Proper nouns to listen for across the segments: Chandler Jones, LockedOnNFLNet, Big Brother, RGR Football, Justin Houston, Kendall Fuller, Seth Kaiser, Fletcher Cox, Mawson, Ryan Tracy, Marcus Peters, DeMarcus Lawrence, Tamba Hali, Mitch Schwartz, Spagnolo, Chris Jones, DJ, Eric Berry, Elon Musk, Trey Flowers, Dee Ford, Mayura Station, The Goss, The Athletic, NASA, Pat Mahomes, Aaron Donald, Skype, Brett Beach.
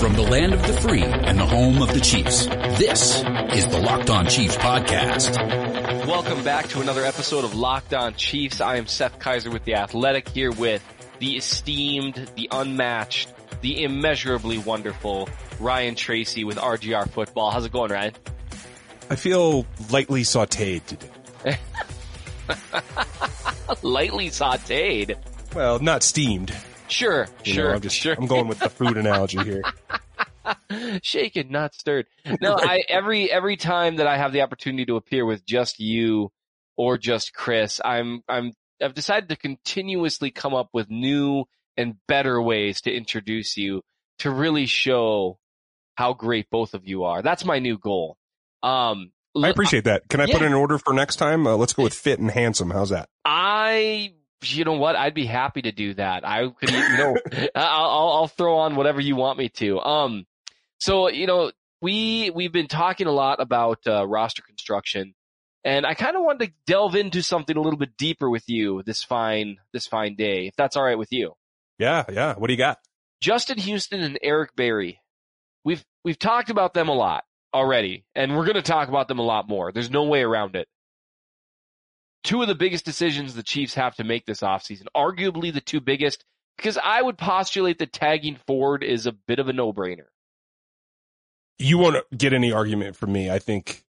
From the land of the free and the home of the Chiefs, this is the Locked On Chiefs podcast. Welcome back to another episode of Locked On Chiefs. I am Seth Kaiser with The Athletic, here with the esteemed, the unmatched, the immeasurably wonderful Ryan Tracy with RGR Football. How's it going, Ryan? I feel lightly sauteed today. Lightly sauteed? Well, not steamed. Sure, sure. I'm going with the food analogy here. Shaken, not stirred. No, right. Every time that I have the opportunity to appear with just you or just Chris, I've decided to continuously come up with new and better ways to introduce you to really show how great both of you are. That's my new goal. I appreciate that. Can I put in an order for next time? Let's go with fit and handsome. How's that? You know what? I'd be happy to do that. I could, I'll throw on whatever you want me to. So, we've been talking a lot about roster construction, and I kind of wanted to delve into something a little bit deeper with you this fine day, if that's all right with you. Yeah. What do you got? Justin Houston and Eric Berry. We've talked about them a lot already, and we're going to talk about them a lot more. There's no way around it. Two of the biggest decisions the Chiefs have to make this offseason, arguably the two biggest, because I would postulate that tagging Ford is a bit of a no-brainer. You won't get any argument from me. I think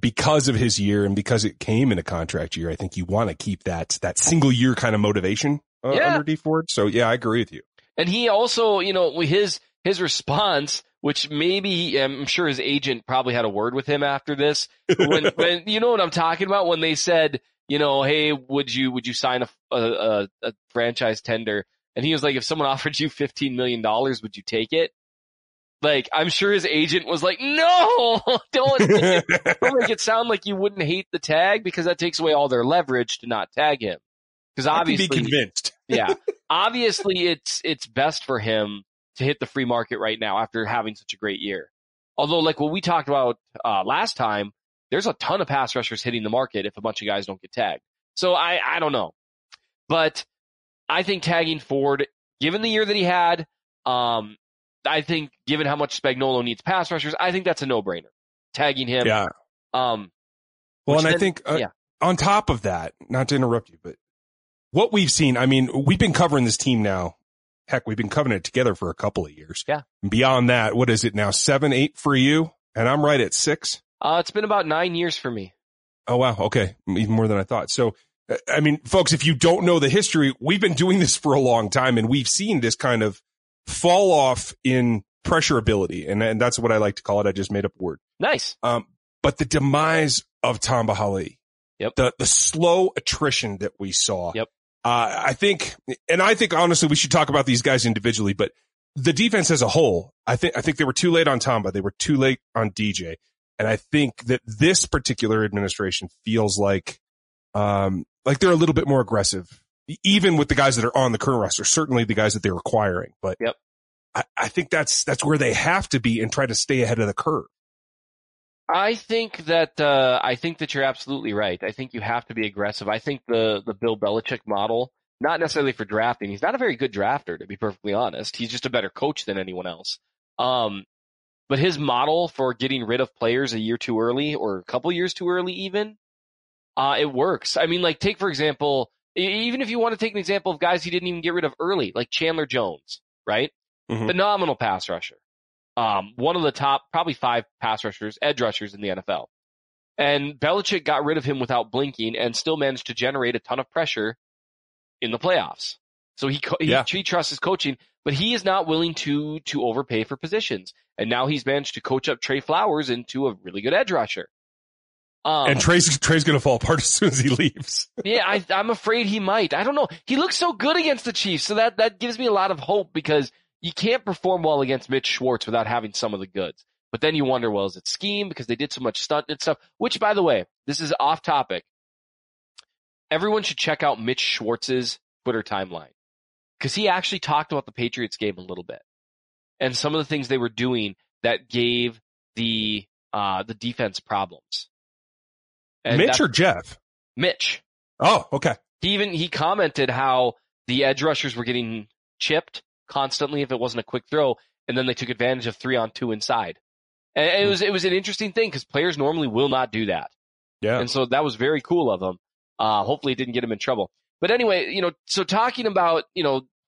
because of his year and because it came in a contract year, I think you want to keep that single-year kind of motivation under Dee Ford. So, yeah, I agree with you. And he also, his response, which maybe, I'm sure his agent probably had a word with him after this. When you know what I'm talking about? When they said, hey, would you sign a franchise tender? And he was like, if someone offered you $15 million, would you take it? Like, I'm sure his agent was like, no, don't make it sound like you wouldn't hate the tag, because that takes away all their leverage to not tag him. Because obviously, I can be convinced. Yeah, obviously it's best for him to hit the free market right now after having such a great year. Although, like what we talked about last time, there's a ton of pass rushers hitting the market if a bunch of guys don't get tagged. So I don't know. But I think tagging Ford, given the year that he had, I think given how much Spagnolo needs pass rushers, I think that's a no-brainer. Tagging him. Yeah. On top of that, not to interrupt you, but what we've seen, we've been covering this team now. Heck, we've been covering it together for a couple of years. Yeah. And beyond that, what is it now? 7, 8 for you? And I'm right at 6? It's been about 9 years for me. Oh, wow. Okay. Even more than I thought. So, folks, if you don't know the history, we've been doing this for a long time, and we've seen this kind of fall off in pressure ability. And that's what I like to call it. I just made up a word. Nice. But the demise of Tamba Hali. Yep. The slow attrition that we saw. Yep. I think honestly we should talk about these guys individually, but the defense as a whole, I think they were too late on Tamba. They were too late on DJ. And I think that this particular administration feels like they're a little bit more aggressive, even with the guys that are on the current roster, certainly the guys that they're acquiring. But yep. I think that's where they have to be and try to stay ahead of the curve. I think that you're absolutely right. I think you have to be aggressive. I think the Bill Belichick model, not necessarily for drafting. He's not a very good drafter, to be perfectly honest. He's just a better coach than anyone else. But his model for getting rid of players a year too early or a couple years too early even, it works. Take, for example, even if you want to take an example of guys he didn't even get rid of early, like Chandler Jones, right? Mm-hmm. Phenomenal pass rusher. One of the top, probably 5 edge rushers in the NFL. And Belichick got rid of him without blinking and still managed to generate a ton of pressure in the playoffs. So he trusts his coaching, but he is not willing to overpay for positions. And now he's managed to coach up Trey Flowers into a really good edge rusher. And Trey's going to fall apart as soon as he leaves. Yeah, I'm afraid he might. I don't know. He looks so good against the Chiefs. So that gives me a lot of hope, because you can't perform well against Mitch Schwartz without having some of the goods. But then you wonder, well, is it scheme? Because they did so much stunt and stuff, which, by the way, this is off topic. Everyone should check out Mitch Schwartz's Twitter timeline, because he actually talked about the Patriots game a little bit and some of the things they were doing that gave the defense problems. And Mitch or Jeff? Mitch. Oh, okay. He commented how the edge rushers were getting chipped constantly if it wasn't a quick throw, and then they took advantage of 3-on-2 inside. And it was an interesting thing because players normally will not do that. Yeah. And so that was very cool of them. Hopefully it didn't get him in trouble. But anyway, so talking about,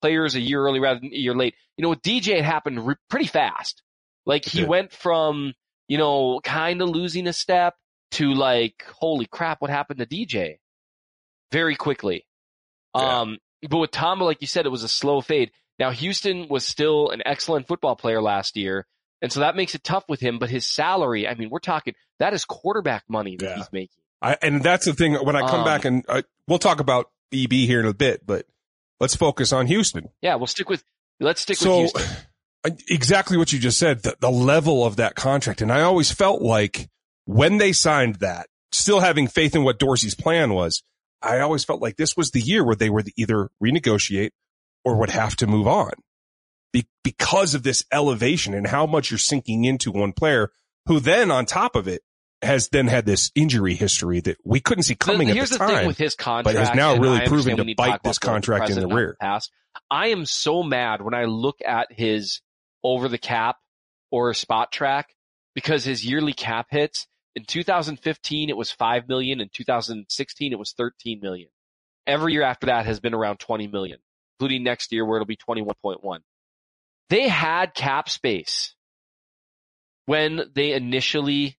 players a year early rather than a year late, with DJ it happened pretty fast. Like he went from, kind of losing a step to like, holy crap, what happened to DJ? Very quickly. Yeah. But with Tamba, like you said, it was a slow fade. Now, Houston was still an excellent football player last year. And so that makes it tough with him, but his salary, I mean, we're talking, that is quarterback money that he's making. And that's the thing, when I come back and we'll talk about EB here in a bit, but let's focus on Houston. Yeah, let's stick with Houston. Exactly what you just said, the level of that contract. And I always felt like when they signed that, still having faith in what Dorsey's plan was, I always felt like this was the year where they would either renegotiate or would have to move on. Because of this elevation and how much you're sinking into one player who then on top of it has then had this injury history that we couldn't see coming at the time. Here's the thing with his contract. But has now really proven to bite this contract in the rear. I am so mad when I look at his over the cap or spot track because his yearly cap hits in 2015, it was 5 million. In 2016, it was 13 million. Every year after that has been around 20 million, including next year where it'll be 21.1. They had cap space when they initially,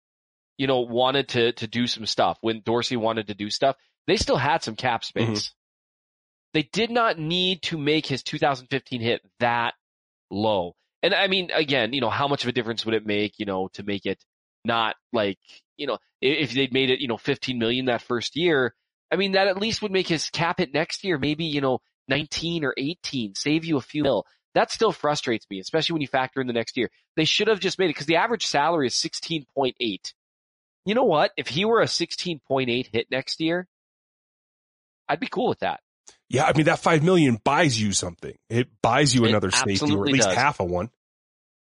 wanted to do some stuff. When Dorsey wanted to do stuff, they still had some cap space. Mm-hmm. They did not need to make his 2015 hit that low. And I mean, again, how much of a difference would it make, to make it not like, if they'd made it, 15 million that first year, I mean, that at least would make his cap hit next year, maybe, 19 or 18, save you a few mil. That still frustrates me, especially when you factor in the next year. They should have just made it because the average salary is 16.8. You know what? If he were a 16.8 hit next year, I'd be cocool with that. Yeah, I mean, that $5 million buys you something. It buys you another safety or at least half of one.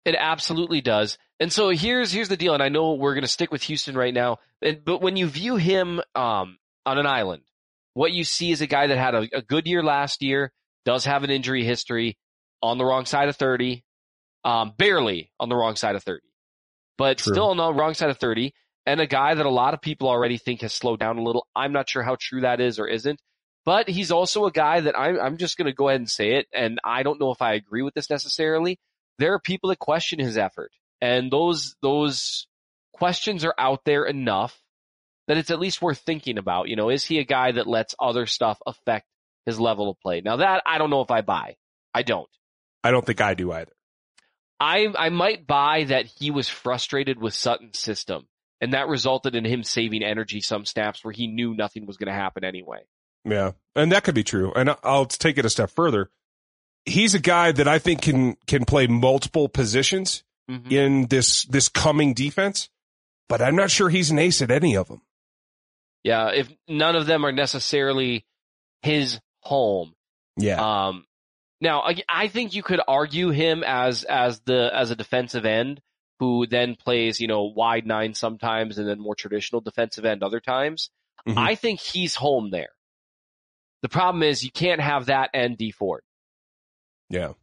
It absolutely does. And so here's the deal, and I know we're going to stick with Houston right now, but when you view him on an island, what you see is a guy that had a good year last year, does have an injury history, on the wrong side of 30, barely on the wrong side of 30, but still on the wrong side of 30, and a guy that a lot of people already think has slowed down a little. I'm not sure how true that is or isn't, but he's also a guy that I'm just going to go ahead and say it, and I don't know if I agree with this necessarily. There are people that question his effort, and those questions are out there enough that it's at least worth thinking about. Is he a guy that lets other stuff affect his level of play? Now that I don't know if I buy. I don't. I don't think I do either. I might buy that he was frustrated with Sutton's system, and that resulted in him saving energy some snaps where he knew nothing was going to happen anyway. Yeah, and that could be true. And I'll take it a step further. He's a guy that I think can play multiple positions in this coming defense, but I'm not sure he's an ace at any of them. Yeah, if none of them are necessarily his home. Yeah. Now, I think you could argue him as a defensive end who then plays, wide nine sometimes and then more traditional defensive end other times. Mm-hmm. I think he's home there. The problem is you can't have that and Dee Ford. Yeah.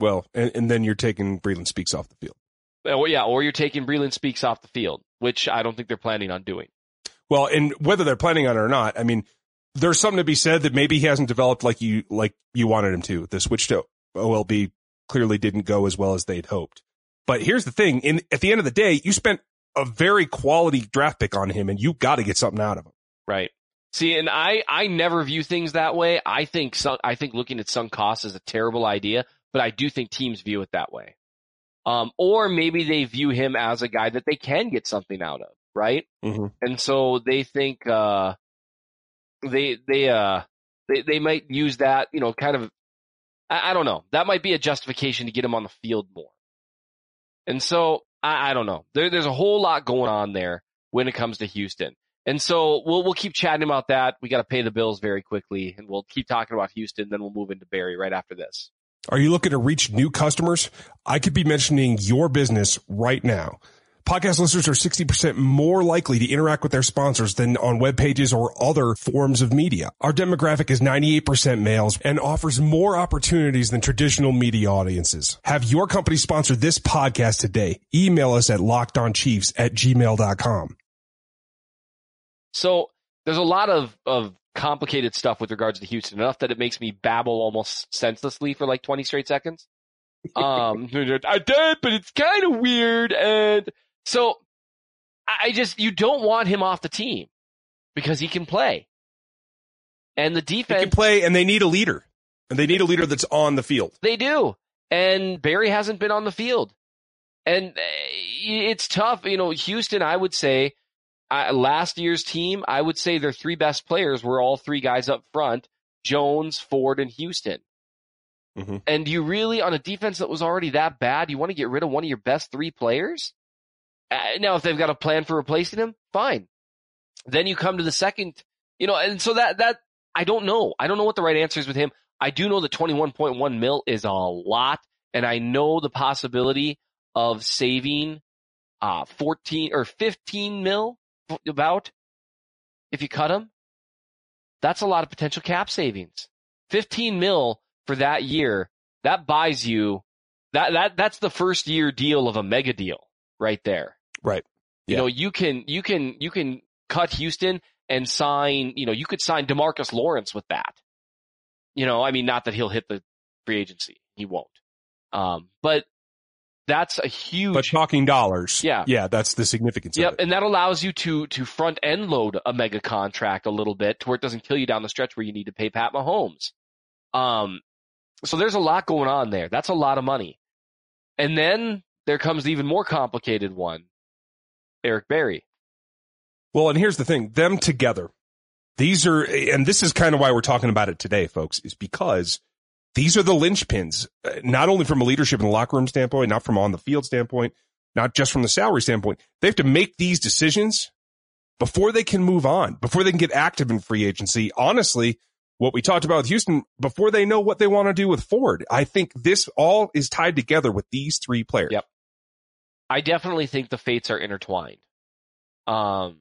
Well, and then you're taking Breeland Speaks off the field. Or you're taking Breeland Speaks off the field, which I don't think they're planning on doing. Well, and whether they're planning on it or not, I mean, there's something to be said that maybe he hasn't developed like you wanted him to. The switch to OLB clearly didn't go as well as they'd hoped. But here's the thing. At the end of the day, you spent a very quality draft pick on him, and you got to get something out of him. Right. See, and I never view things that way. I think looking at sunk costs is a terrible idea, but I do think teams view it that way. Or maybe they view him as a guy that they can get something out of, right? Mm-hmm. And so they think... They might use that, kind of, I don't know. That might be a justification to get him on the field more. And so I don't know. There's a whole lot going on there when it comes to Houston. And so we'll keep chatting about that. We got to pay the bills very quickly, and we'll keep talking about Houston. Then we'll move into Berry right after this. Are you looking to reach new customers? I could be mentioning your business right now. Podcast listeners are 60% more likely to interact with their sponsors than on web pages or other forms of media. Our demographic is 98% males and offers more opportunities than traditional media audiences. Have your company sponsor this podcast today. Email us at LockedOnChiefs@gmail.com. So there's a lot of complicated stuff with regards to Houston, enough that it makes me babble almost senselessly for like 20 straight seconds. I did, but it's kind of weird. And so I just, you don't want him off the team because he can play. And the defense, he can play, and they need a leader. And they need a leader that's on the field. They do. And Berry hasn't been on the field. And it's tough. You know, Houston, I would say, last year's team, I would say their three best players were all three guys up front, Jones, Ford, and Houston. Mm-hmm. And you really, on a defense that was already that bad, you want to get rid of one of your best three players? Now, if they've got a plan for replacing him, fine. Then you come to the second, you know, and so that I don't know. I don't know what the right answer is with him. I do know that 21.1 mil is a lot, and I know the possibility of saving 14 or 15 mil. About if you cut him, that's a lot of potential cap savings. 15 mil for that year, that buys you that's the first year deal of a mega deal right there. Right. Yeah. You know, you can cut Houston and sign, you know, you could sign DeMarcus Lawrence with that. You know, I mean, not that he'll hit the free agency. He won't. But that's a huge... But talking dollars. Yeah. Yeah, that's the significance of it. And that allows you to front-end load a mega contract a little bit to where it doesn't kill you down the stretch where you need to pay Pat Mahomes. So there's a lot going on there. That's a lot of money. And then there comes the even more complicated one, Eric Berry. Well, and here's the thing. Them together, these are... And this is kind of why we're talking about it today, folks, is because... These are the linchpins, not only from a leadership and locker room standpoint, not from on the field standpoint, not just from the salary standpoint. They have to make these decisions before they can move on, before they can get active in free agency. Honestly, what we talked about with Houston, before they know what they want to do with Ford. I think this all is tied together with these three players. Yep. I definitely think the fates are intertwined. You know,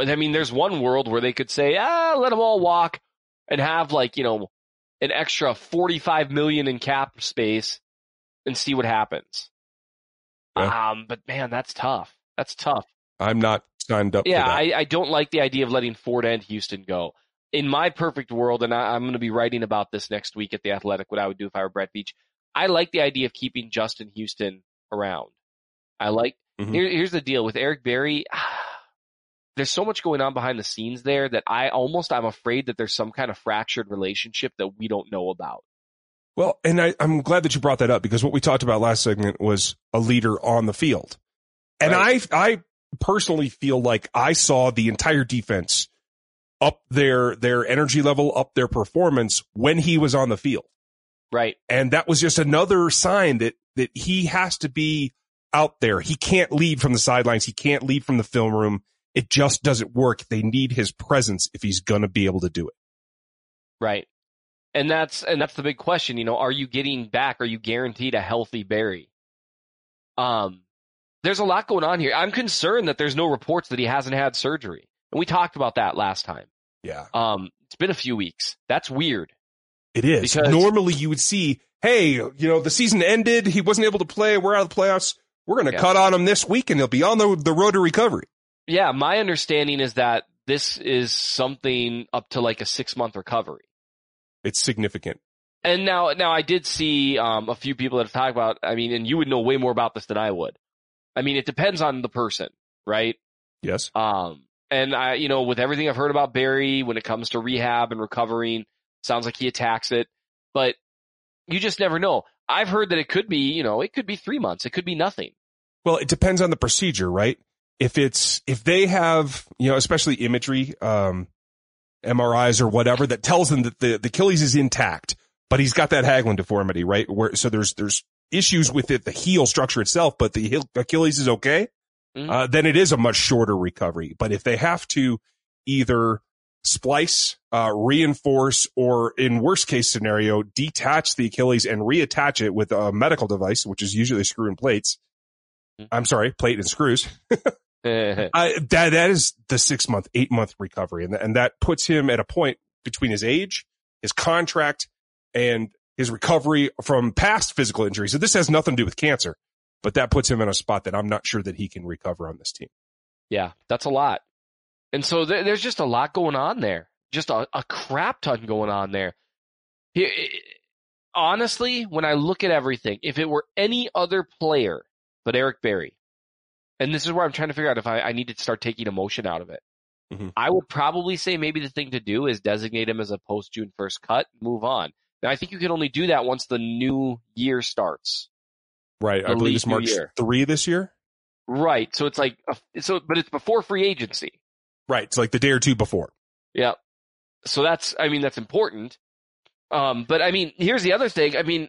and I mean, there's one world where they could say, let them all walk and have, like, you know, an extra $45 million in cap space and see what happens. Yeah. But man, that's tough. That's tough. I'm not signed up. Yeah. For that. I don't like the idea of letting Ford and Houston go in my perfect world. And I'm going to be writing about this next week at The Athletic, what I would do if I were Brett Beach. I like the idea of keeping Justin Houston around. I like, here's the deal with Eric Berry. There's so much going on behind the scenes there that I'm afraid that there's some kind of fractured relationship that we don't know about. Well, and I'm glad that you brought that up, because what we talked about last segment was a leader on the field. And right. I personally feel like I saw the entire defense up their energy level, up their performance when he was on the field. Right. And that was just another sign that he has to be out there. He can't lead from the sidelines. He can't lead from the film room. It just doesn't work. They need his presence if he's going to be able to do it. Right. And that's the big question. You know, are you getting back? Are you guaranteed a healthy Berry? There's a lot going on here. I'm concerned that there's no reports that he hasn't had surgery. And we talked about that last time. Yeah. It's been a few weeks. That's weird. It is. Because normally you would see, hey, you know, the season ended. He wasn't able to play. We're out of the playoffs. We're going to cut on him this week, and he'll be on the road to recovery. Yeah, my understanding is that this is something up to like a 6-month recovery. It's significant. And now I did see a few people that have talked about, I mean, and you would know way more about this than I would. I mean, it depends on the person, right? Yes. And I, you know, with everything I've heard about Berry, when it comes to rehab and recovering, sounds like he attacks it, but you just never know. I've heard that it could be, you know, it could be 3 months. It could be nothing. Well, it depends on the procedure, right? If they have, you know, especially imagery, MRIs or whatever that tells them that the Achilles is intact, but he's got that Haglund deformity, right? So there's issues with it, the heel structure itself, but the Achilles is okay. Then it is a much shorter recovery. But if they have to either splice, reinforce, or in worst case scenario, detach the Achilles and reattach it with a medical device, which is usually a screw and plates, I'm sorry, plate and screws. That is the 6 month, 8 month recovery. And that puts him at a point between his age, his contract, and his recovery from past physical injuries. So this has nothing to do with cancer, but that puts him in a spot that I'm not sure that he can recover on this team. Yeah, that's a lot. And so there's just a lot going on there. Just a crap ton going on there. Honestly, when I look at everything, if it were any other player but Eric Berry, and this is where I'm trying to figure out if I need to start taking emotion out of it, mm-hmm. I would probably say maybe the thing to do is designate him as a post-June 1st cut, move on. Now, I think you can only do that once the new year starts. Right. I believe it's March 3 this year. Right. So it's like, but it's before free agency. Right. It's like the day or two before. Yeah. So that's important. But I mean, here's the other thing. I mean,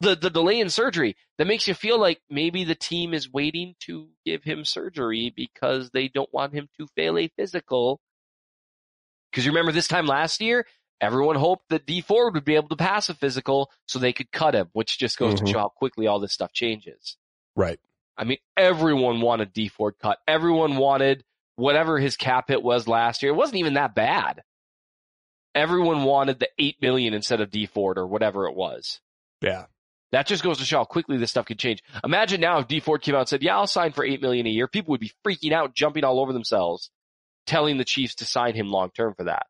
the delay in surgery, that makes you feel like maybe the team is waiting to give him surgery because they don't want him to fail a physical. Because you remember this time last year, everyone hoped that Dee Ford would be able to pass a physical so they could cut him, which just goes mm-hmm. to show how quickly all this stuff changes. Right. I mean, everyone wanted Dee Ford cut. Everyone wanted whatever his cap hit was last year. It wasn't even that bad. Everyone wanted the $8 million instead of Dee Ford or whatever it was. Yeah. That just goes to show how quickly this stuff could change. Imagine now if Dee Ford came out and said, yeah, I'll sign for $8 million a year. People would be freaking out, jumping all over themselves, telling the Chiefs to sign him long-term for that.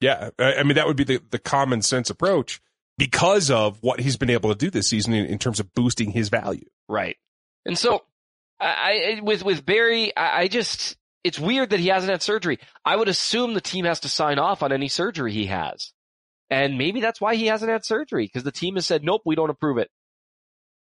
Yeah. I mean, that would be the common sense approach because of what he's been able to do this season in terms of boosting his value. Right. And so with Berry, I just, it's weird that he hasn't had surgery. I would assume the team has to sign off on any surgery he has. And maybe that's why he hasn't had surgery, because the team has said, nope, we don't approve it.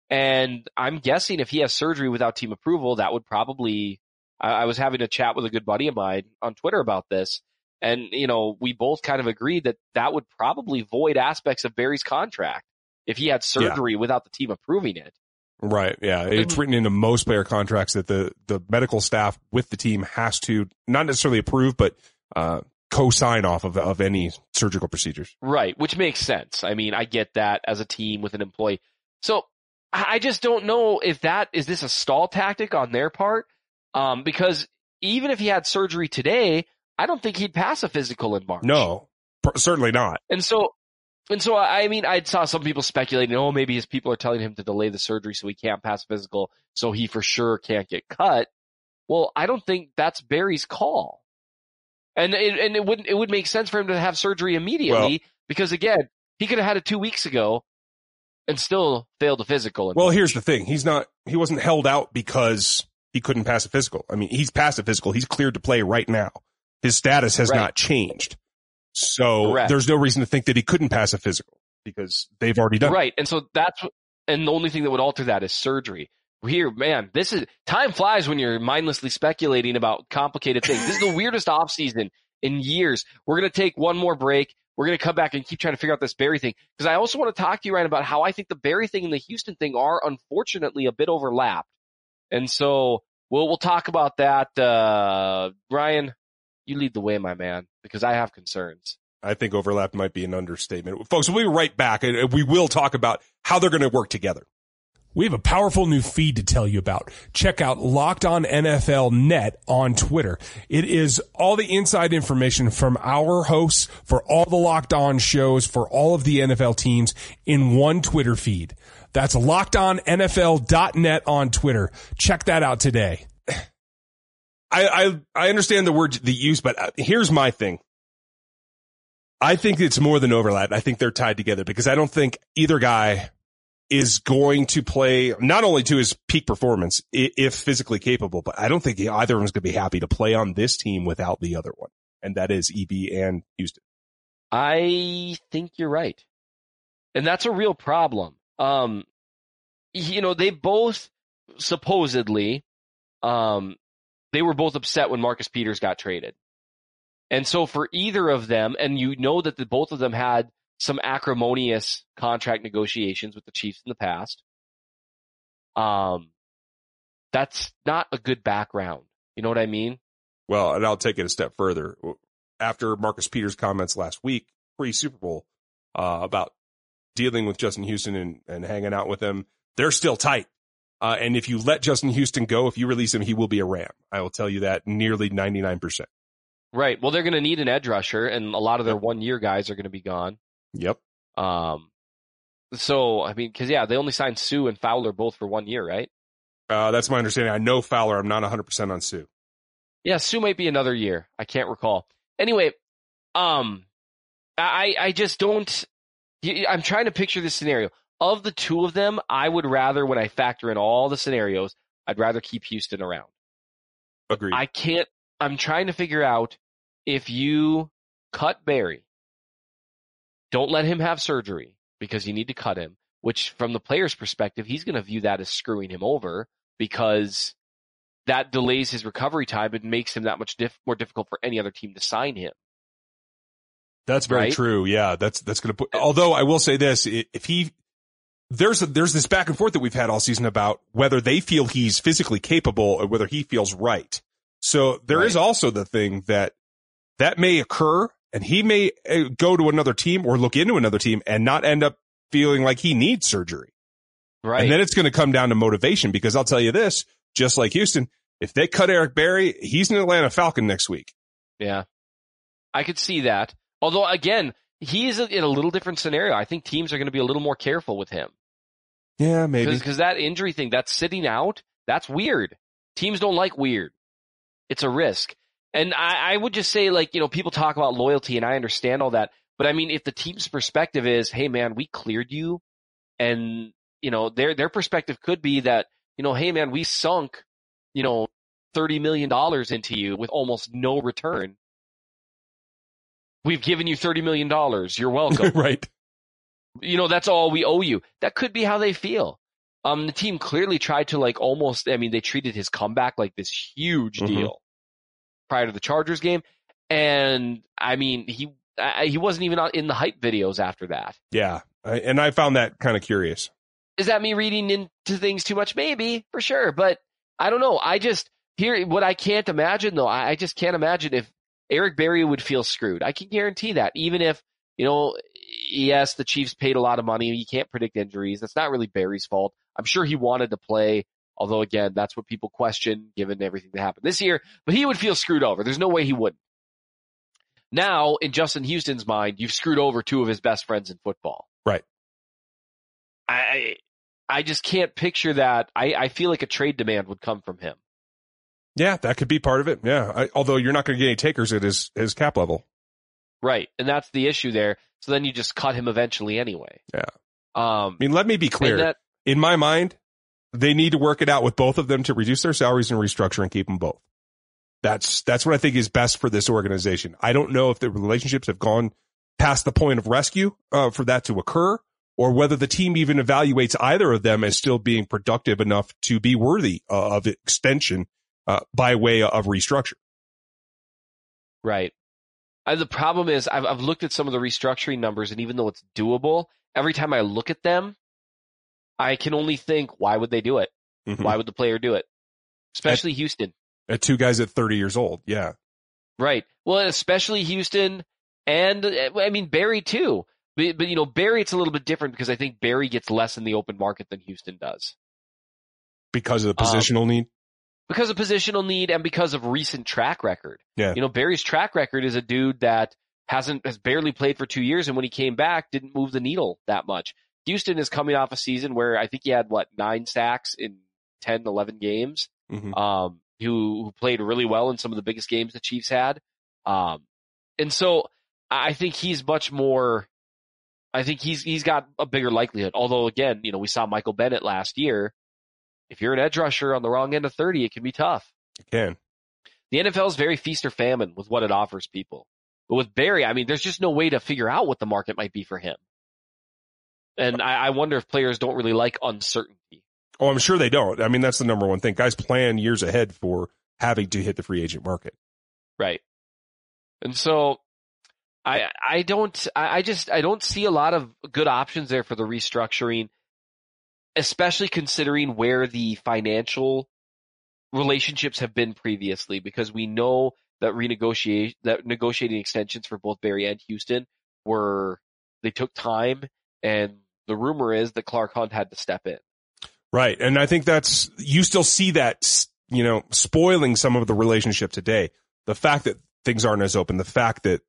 And I'm guessing if he has surgery without team approval, that would probably, I was having a chat with a good buddy of mine on Twitter about this. And, you know, we both kind of agreed that that would probably void aspects of Berry's contract if he had surgery without the team approving it. Right. Yeah. It's written into most player contracts that the medical staff with the team has to not necessarily approve, but, co-sign off of any surgical procedures. Right. Which makes sense. I mean, I get that as a team with an employee. So I just don't know if is this a stall tactic on their part? Because even if he had surgery today, I don't think he'd pass a physical in March. No, certainly not. And so, I mean, I saw some people speculating, oh, maybe his people are telling him to delay the surgery so he can't pass physical, so he for sure can't get cut. Well, I don't think that's Berry's call. And it would make sense for him to have surgery immediately because, again, he could have had it 2 weeks ago and still failed a physical. Well, here's the thing. He wasn't held out because he couldn't pass a physical. I mean, he's passed a physical. He's cleared to play right now. His status has not changed. So there's no reason to think that he couldn't pass a physical because they've already done it. Right. And so and the only thing that would alter that is surgery. Here, man, time flies when you're mindlessly speculating about complicated things. This is the weirdest offseason in years. We're going to take one more break. We're going to come back and keep trying to figure out this Berry thing. Because I also want to talk to you, Ryan, about how I think the Berry thing and the Houston thing are unfortunately a bit overlapped. And so we'll talk about that. Ryan, you lead the way, my man, because I have concerns. I think overlap might be an understatement. Folks, we'll be right back, and we will talk about how they're going to work together. We have a powerful new feed to tell you about. Check out LockedOnNFLNet on Twitter. It is all the inside information from our hosts for all the Locked On shows for all of the NFL teams in one Twitter feed. That's LockedOnNFL.net on Twitter. Check that out today. I understand the word the use, but here's my thing. I think it's more than overlap. I think they're tied together because I don't think either guy is going to play not only to his peak performance if physically capable, but I don't think either of them is going to be happy to play on this team without the other one. And that is EB and Houston. I think you're right. And that's a real problem. You know, they both supposedly, they were both upset when Marcus Peters got traded. And so for either of them, and you know that both of them had some acrimonious contract negotiations with the Chiefs in the past. That's not a good background. You know what I mean? Well, and I'll take it a step further. After Marcus Peters' comments last week, pre-Super Bowl, about dealing with Justin Houston and hanging out with him, they're still tight. And if you let Justin Houston go, if you release him, he will be a Ram. I will tell you that nearly 99%. Right. Well, they're going to need an edge rusher, and a lot of their one-year guys are going to be gone. Yep. So, I mean, because, yeah, they only signed Sue and Fowler both for 1 year, right? That's my understanding. I know Fowler. I'm not 100% on Sue. Yeah, Sue might be another year. I can't recall. Anyway, I just don't – I'm trying to picture this scenario. Of the two of them, I would rather, when I factor in all the scenarios, I'd rather keep Houston around. Agreed. I can't – I'm trying to figure out if you cut Berry, don't let him have surgery because you need to cut him, which from the player's perspective, he's going to view that as screwing him over because that delays his recovery time and makes him that much more difficult for any other team to sign him. That's very true. Yeah, that's going to put – although I will say this, if he – There's this back and forth that we've had all season about whether they feel he's physically capable or whether he feels right. So there is also the thing that may occur, and he may go to another team or look into another team and not end up feeling like he needs surgery. Right. And then it's going to come down to motivation, because I'll tell you this, just like Houston, if they cut Eric Berry, he's an Atlanta Falcon next week. Yeah. I could see that. Although, again, he's in a little different scenario. I think teams are going to be a little more careful with him. Yeah, maybe. Because that injury thing, that's sitting out, that's weird. Teams don't like weird. It's a risk. And I would just say, like, you know, people talk about loyalty, and I understand all that. But, I mean, if the team's perspective is, hey, man, we cleared you, and, you know, their perspective could be that, you know, hey, man, we sunk, you know, $30 million into you with almost no return. We've given you $30 million. You're welcome. Right. You know, that's all we owe you. That could be how they feel. The team clearly tried to, like, almost, I mean, they treated his comeback like this huge deal prior to the Chargers game. And I mean, he wasn't even in the hype videos after that. Yeah. And I found that kind of curious. Is that me reading into things too much? Maybe, for sure. But I don't know. What I can't imagine, though, I just can't imagine if Eric Berry would feel screwed. I can guarantee that. Even if, you know, yes, the Chiefs paid a lot of money. You can't predict injuries. That's not really Berry's fault. I'm sure he wanted to play, although, again, that's what people question given everything that happened this year. But he would feel screwed over. There's no way he wouldn't. Now, in Justin Houston's mind, you've screwed over two of his best friends in football. Right. I just can't picture that. I feel like a trade demand would come from him. Yeah, that could be part of it. Yeah, although you're not going to get any takers at his cap level. Right, and that's the issue there. So then you just cut him eventually anyway. Yeah. I mean, let me be clear. In my mind, they need to work it out with both of them to reduce their salaries and restructure and keep them both. That's what I think is best for this organization. I don't know if the relationships have gone past the point of rescue for that to occur, or whether the team even evaluates either of them as still being productive enough to be worthy of extension. By way of restructure. Right. The problem is I've looked at some of the restructuring numbers, and even though it's doable, every time I look at them, I can only think, why would they do it? Why would the player do it? Especially Houston. Two guys at 30 years old, yeah. Right. Well, especially Houston and, I mean, Berry too. But you know, Berry, it's a little bit different because I think Berry gets less in the open market than Houston does. Because of the positional need? Because of positional need and because of recent track record. Yeah. You know, Berry's track record is a dude that has barely played for 2 years, and when he came back, didn't move the needle that much. Houston is coming off a season where I think he had, 9 sacks in 10, 11 games, who played really well in some of the biggest games the Chiefs had. And so I think he's much more – I think he's got a bigger likelihood. Although, again, you know, we saw Michael Bennett last year. If you're an edge rusher on the wrong end of 30, it can be tough. It can. The NFL is very feast or famine with what it offers people. But with Berry, I mean, there's just no way to figure out what the market might be for him. And I wonder if players don't really like uncertainty. Oh, I'm sure they don't. I mean, that's the number one thing. Guys plan years ahead for having to hit the free agent market. Right. And so I don't see a lot of good options there for the restructuring. Especially considering where the financial relationships have been previously, because we know that negotiating extensions for both Berry and Houston they took time, and the rumor is that Clark Hunt had to step in. Right. And I think that's, you still see that, you know, spoiling some of the relationship today. The fact that things aren't as open, the fact that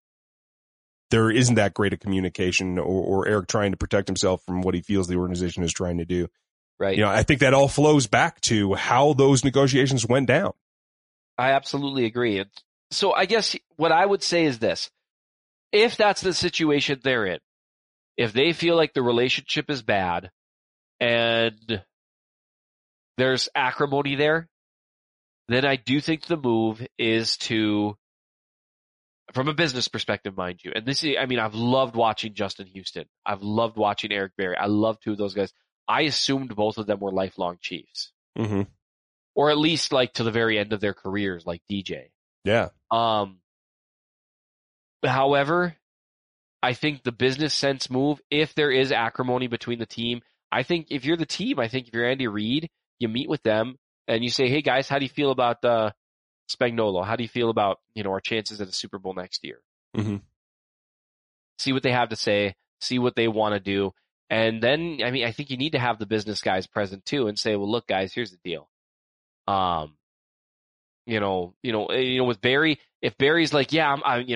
there isn't that great a communication, or Eric trying to protect himself from what he feels the organization is trying to do. Right. You know, I think that all flows back to how those negotiations went down. I absolutely agree. So I guess what I would say is this. If that's the situation they're in, if they feel like the relationship is bad and there's acrimony there, then I do think the move is to, from a business perspective, mind you, and this is, I mean, I've loved watching Justin Houston. I've loved watching Eric Berry. I love two of those guys. I assumed both of them were lifelong Chiefs. Mm-hmm. Or at least like to the very end of their careers, like DJ. Yeah. However, I think the business sense move, if there is acrimony between the team, I think if you're the team, I think if you're Andy Reid, you meet with them and you say, hey guys, how do you feel about Spagnolo? How do you feel about, you know, our chances at a Super Bowl next year? Mm-hmm. See what they have to say, see what they want to do. And then, I mean, I think you need to have the business guys present too and say, well, look guys, here's the deal. You know, with Barry, if Barry's like, yeah, maybe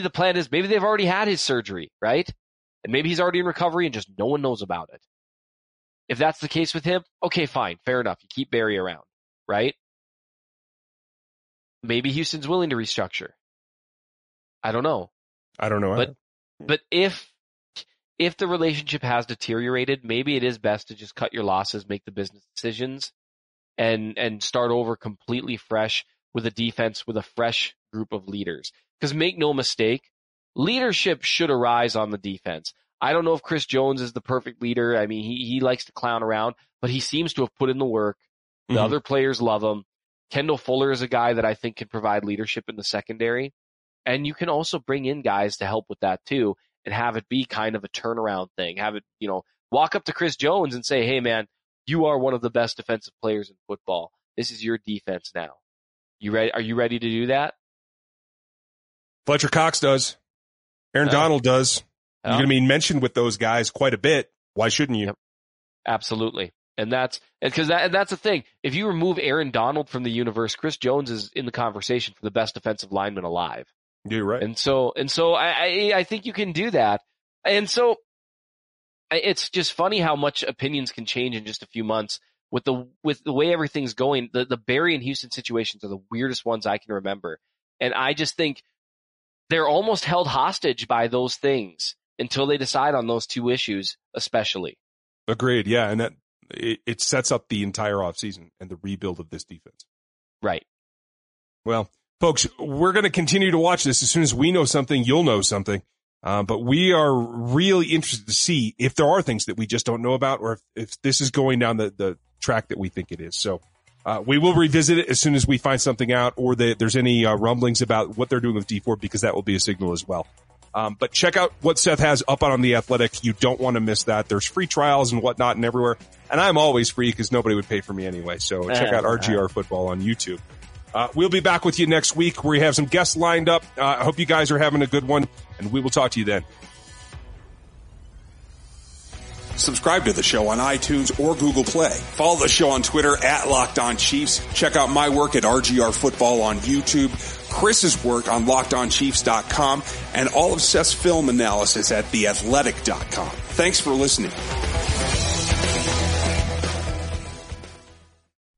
the plan is, maybe they've already had his surgery, right? And maybe he's already in recovery and just no one knows about it. If that's the case with him, okay, fine, fair enough. You keep Barry around, right? Maybe Houston's willing to restructure. I don't know. But if the relationship has deteriorated, maybe it is best to just cut your losses, make the business decisions, and start over completely fresh with a defense, with a fresh group of leaders. Because make no mistake, leadership should arise on the defense. I don't know if Chris Jones is the perfect leader. I mean, he likes to clown around, but he seems to have put in the work. The mm-hmm. other players love him. Kendall Fuller is a guy that I think can provide leadership in the secondary. And you can also bring in guys to help with that too and have it be kind of a turnaround thing. Have it, you know, walk up to Chris Jones and say, hey man, you are one of the best defensive players in football. This is your defense now. You ready? Are you ready to do that? Fletcher Cox does. Aaron Donald does. You're going to be mentioned with those guys quite a bit. Why shouldn't you? Yep. Absolutely. And that's the thing. If you remove Aaron Donald from the universe, Chris Jones is in the conversation for the best defensive lineman alive. You're right. And so I think you can do that. And so it's just funny how much opinions can change in just a few months with the way everything's going. The Barry and Houston situations are the weirdest ones I can remember. And I just think they're almost held hostage by those things until they decide on those two issues, especially. Agreed. Yeah. And that it sets up the entire offseason and the rebuild of this defense. Right. Well, folks, we're going to continue to watch this. As soon as we know something, you'll know something. But we are really interested to see if there are things that we just don't know about, or if this is going down the track that we think it is. So we will revisit it as soon as we find something out, or that there's any rumblings about what they're doing with Dee Ford, because that will be a signal as well. But check out what Seth has up on The Athletic. You don't want to miss that. There's free trials and whatnot and everywhere. And I'm always free because nobody would pay for me anyway. So check out RGR Football on YouTube. We'll be back with you next week, where we have some guests lined up. I hope you guys are having a good one, and we will talk to you then. Subscribe to the show on iTunes or Google Play. Follow the show on Twitter at Locked On Chiefs. Check out my work at RGR Football on YouTube, Chris's work on LockedOnChiefs.com, and all of Seth's film analysis at TheAthletic.com. Thanks for listening.